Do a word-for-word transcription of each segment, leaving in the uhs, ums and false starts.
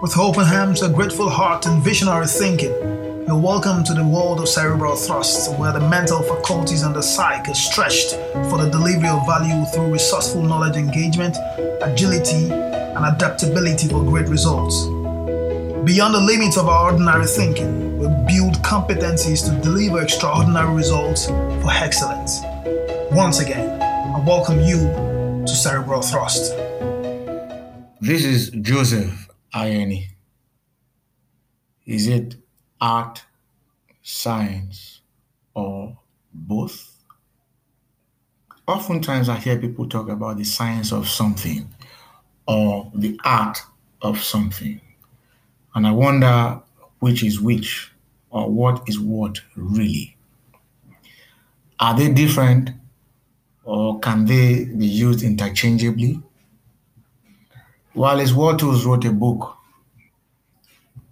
With open arms, a grateful heart, and visionary thinking, you're welcome to the world of Cerebral Thrust, where the mental faculties and the psyche are stretched for the delivery of value through resourceful knowledge engagement, agility, and adaptability for great results. Beyond the limits of our ordinary thinking, we build competencies to deliver extraordinary results for excellence. Once again, I welcome you to Cerebral Thrust. This is Joseph Ayeni. Is it art, science, or both? Oftentimes I hear people talk about the science of something or the art of something. And I wonder which is which, or what is what really. Are they different, or can they be used interchangeably? Wallace Wattles wrote a book,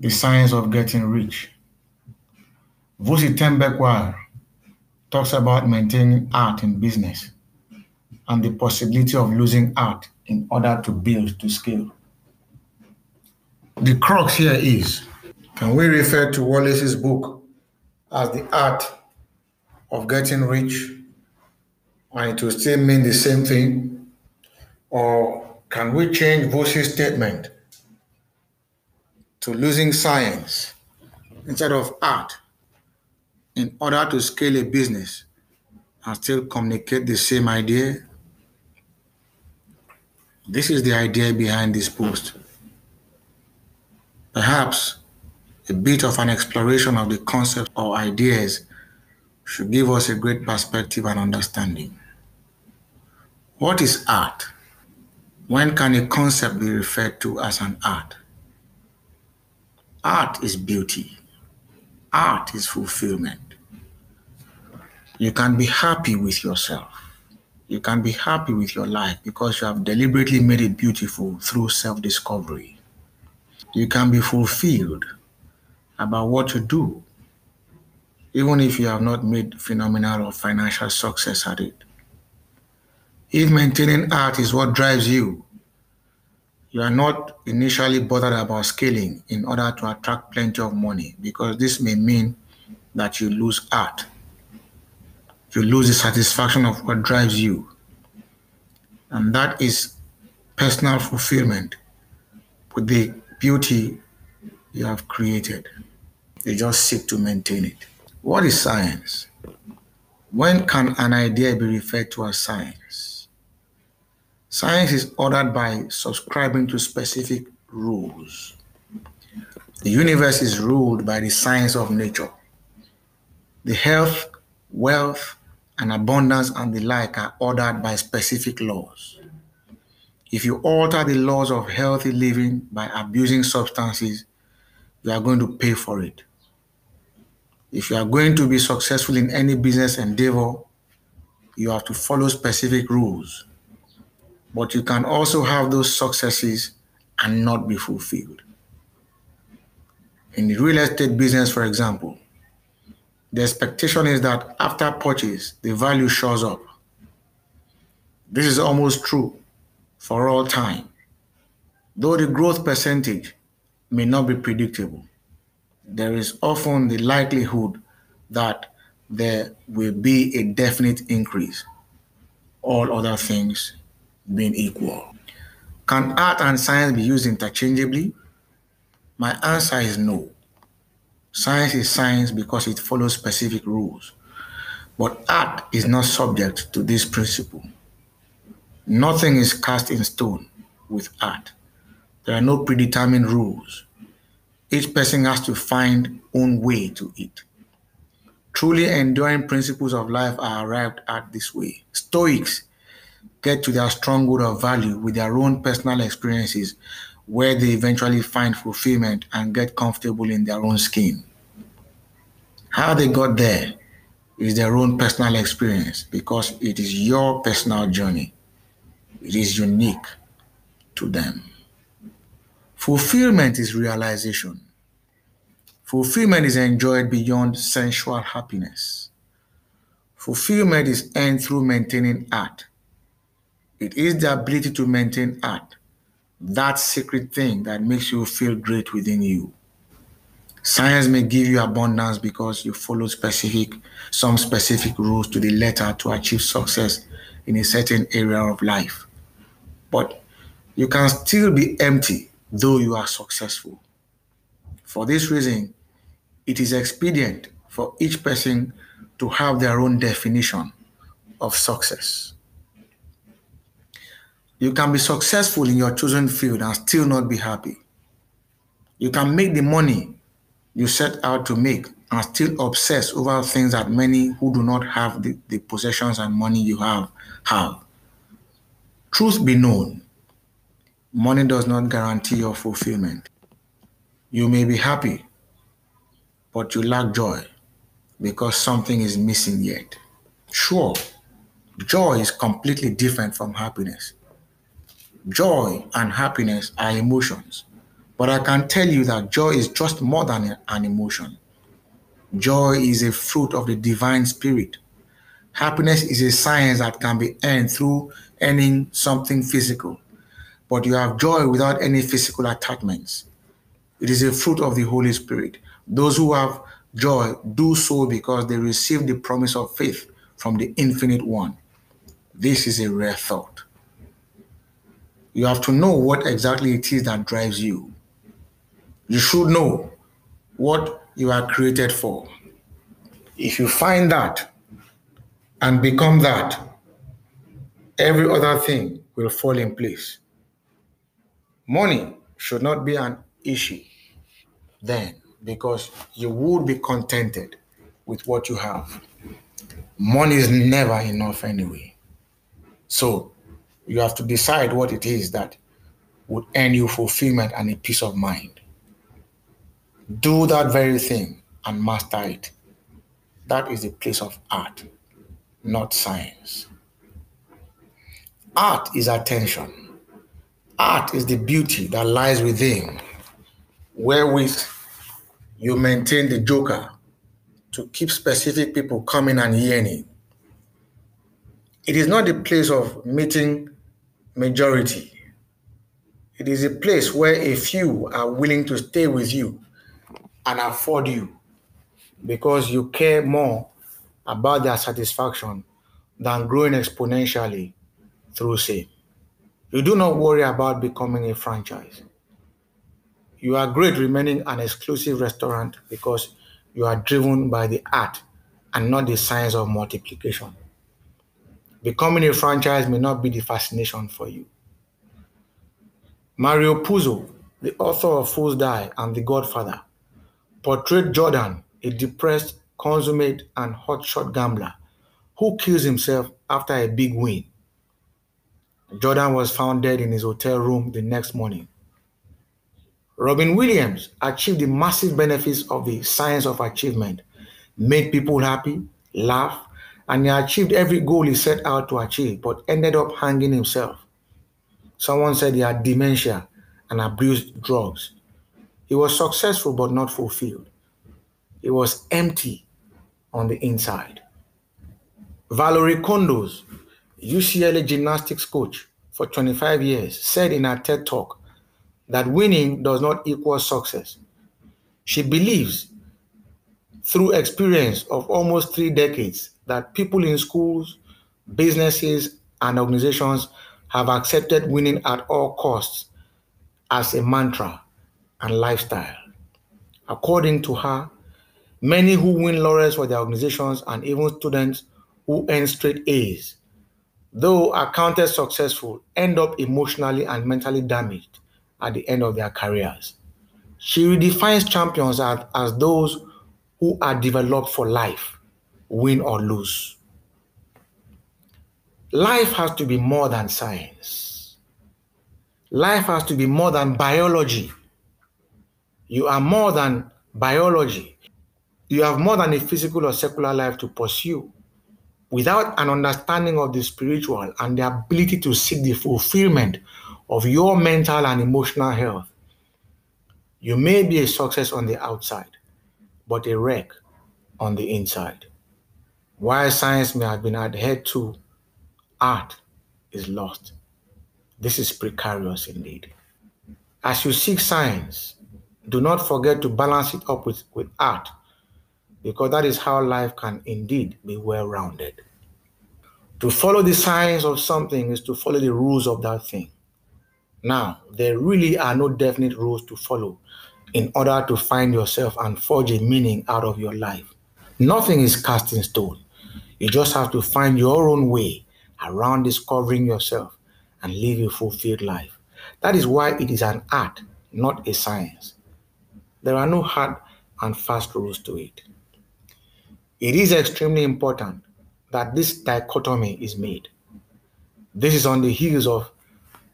The Science of Getting Rich. Vusi Thambekwayo talks about maintaining art in business and the possibility of losing art in order to build to scale. The crux here is, can we refer to Wallace's book as the art of getting rich and it will still mean the same thing? Or can we change Vusi's statement to losing science instead of art in order to scale a business and still communicate the same idea? This is the idea behind this post. Perhaps a bit of an exploration of the concepts or ideas should give us a great perspective and understanding. What is art? When can a concept be referred to as an art? Art is beauty. Art is fulfillment. You can be happy with yourself. You can be happy with your life because you have deliberately made it beautiful through self-discovery. You can be fulfilled about what you do, even if you have not made phenomenal or financial success at it. If maintaining art is what drives you, you are not initially bothered about scaling in order to attract plenty of money, because this may mean that you lose art. You lose the satisfaction of what drives you, and that is personal fulfillment with the beauty you have created. You just seek to maintain it. What is science? When can an idea be referred to as science? Science is ordered by subscribing to specific rules. The universe is ruled by the science of nature. The health, wealth, and abundance and the like are ordered by specific laws. If you alter the laws of healthy living by abusing substances, you are going to pay for it. If you are going to be successful in any business endeavor, you have to follow specific rules. But you can also have those successes and not be fulfilled. In the real estate business, for example, the expectation is that after purchase, the value shows up. This is almost true for all time, though the growth percentage may not be predictable. There is often the likelihood that there will be a definite increase, all other things being equal. Can art and science be used interchangeably? My answer is no. Science is science because it follows specific rules, but art is not subject to this principle. Nothing is cast in stone with art. There are no predetermined rules. Each person has to find own way to it. Truly enduring principles of life are arrived at this way. Stoics get to their stronghold of value with their own personal experiences, where they eventually find fulfillment and get comfortable in their own skin. How they got there is their own personal experience, because it is your personal journey. It is unique to them. Fulfillment is realization. Fulfillment is enjoyed beyond sensual happiness. Fulfillment is earned through maintaining art. It is the ability to maintain art that secret thing that makes you feel great within you. Science may give you abundance because you follow specific, some specific rules to the letter to achieve success in a certain area of life. But you can still be empty, though you are successful. For this reason, it is expedient for each person to have their own definition of success. You can be successful in your chosen field and still not be happy. You can make the money you set out to make and still obsess over things that many who do not have the, the possessions and money you have have. Truth be known, money does not guarantee your fulfillment. You may be happy, but you lack joy because something is missing yet. Sure, joy is completely different from happiness. Joy and happiness are emotions, but I can tell you that joy is just more than an emotion. Joy is a fruit of the divine spirit. Happiness is a science that can be earned through earning something physical, but you have joy without any physical attachments. It is a fruit of the Holy Spirit. Those who have joy do so because they receive the promise of faith from the Infinite One. This is a rare thought. You have to know what exactly it is that drives you. You should know what you are created for. If you find that and become that, every other thing will fall in place. Money should not be an issue then, because you would be contented with what you have. Money is never enough anyway. So you have to decide what it is that would earn you fulfillment and a peace of mind. Do that very thing and master it. That is the place of art, not science. Art is attention. Art is the beauty that lies within, wherewith you maintain the joker to keep specific people coming and yearning. It is not the place of meeting majority. It is a place where a few are willing to stay with you and afford you because you care more about their satisfaction than growing exponentially through sale. You do not worry about becoming a franchise. You are great remaining an exclusive restaurant because you are driven by the art and not the science of multiplication. Becoming a franchise may not be the fascination for you. Mario Puzo, the author of Fool's Die and The Godfather, portrayed Jordan, a depressed, consummate, and hotshot gambler who kills himself after a big win. Jordan was found dead in his hotel room the next morning. Robin Williams achieved the massive benefits of the science of achievement, made people happy, laugh, and he achieved every goal he set out to achieve, but ended up hanging himself. Someone said he had dementia and abused drugs. He was successful but not fulfilled. He was empty on the inside. Valerie Kondos, U C L A gymnastics coach for twenty-five years, said in her TED Talk that winning does not equal success. She believes, through experience of almost three decades, that people in schools, businesses, and organizations have accepted winning at all costs as a mantra and lifestyle. According to her, many who win laurels for their organizations and even students who earn straight A's, though are counted successful, end up emotionally and mentally damaged at the end of their careers. She redefines champions as, as those who are developed for life, win or lose. Life has to be more than science. Life has to be more than biology. You are more than biology. You have more than a physical or secular life to pursue. Without an understanding of the spiritual and the ability to seek the fulfillment of your mental and emotional health, you may be a success on the outside, but a wreck on the inside. While science may have been adhered to, art is lost. This is precarious indeed. As you seek science, do not forget to balance it up with, with art, because that is how life can indeed be well-rounded. To follow the science of something is to follow the rules of that thing. Now, there really are no definite rules to follow in order to find yourself and forge a meaning out of your life. Nothing is cast in stone. You just have to find your own way around discovering yourself and live a fulfilled life. That is why it is an art, not a science. There are no hard and fast rules to it. It is extremely important that this dichotomy is made. This is on the heels of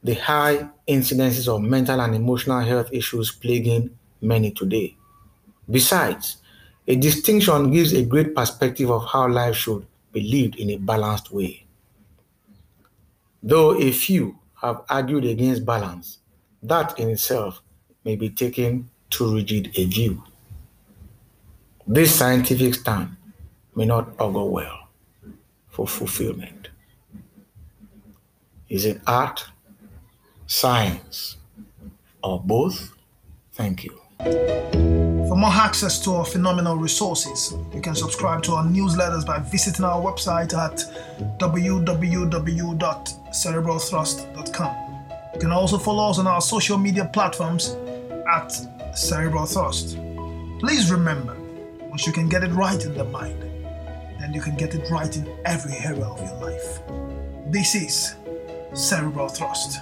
the high incidences of mental and emotional health issues plaguing many today. Besides, a distinction gives a great perspective of how life should be lived in a balanced way. Though a few have argued against balance, that in itself may be taken too rigid a view. This scientific stand may not augur well for fulfillment. Is it art, science, or both? Thank you. For more access to our phenomenal resources, you can subscribe to our newsletters by visiting our website at w w w dot cerebral thrust dot com. You can also follow us on our social media platforms at Cerebral Thrust. Please remember, once you can get it right in the mind, then you can get it right in every area of your life. This is Cerebral Thrust.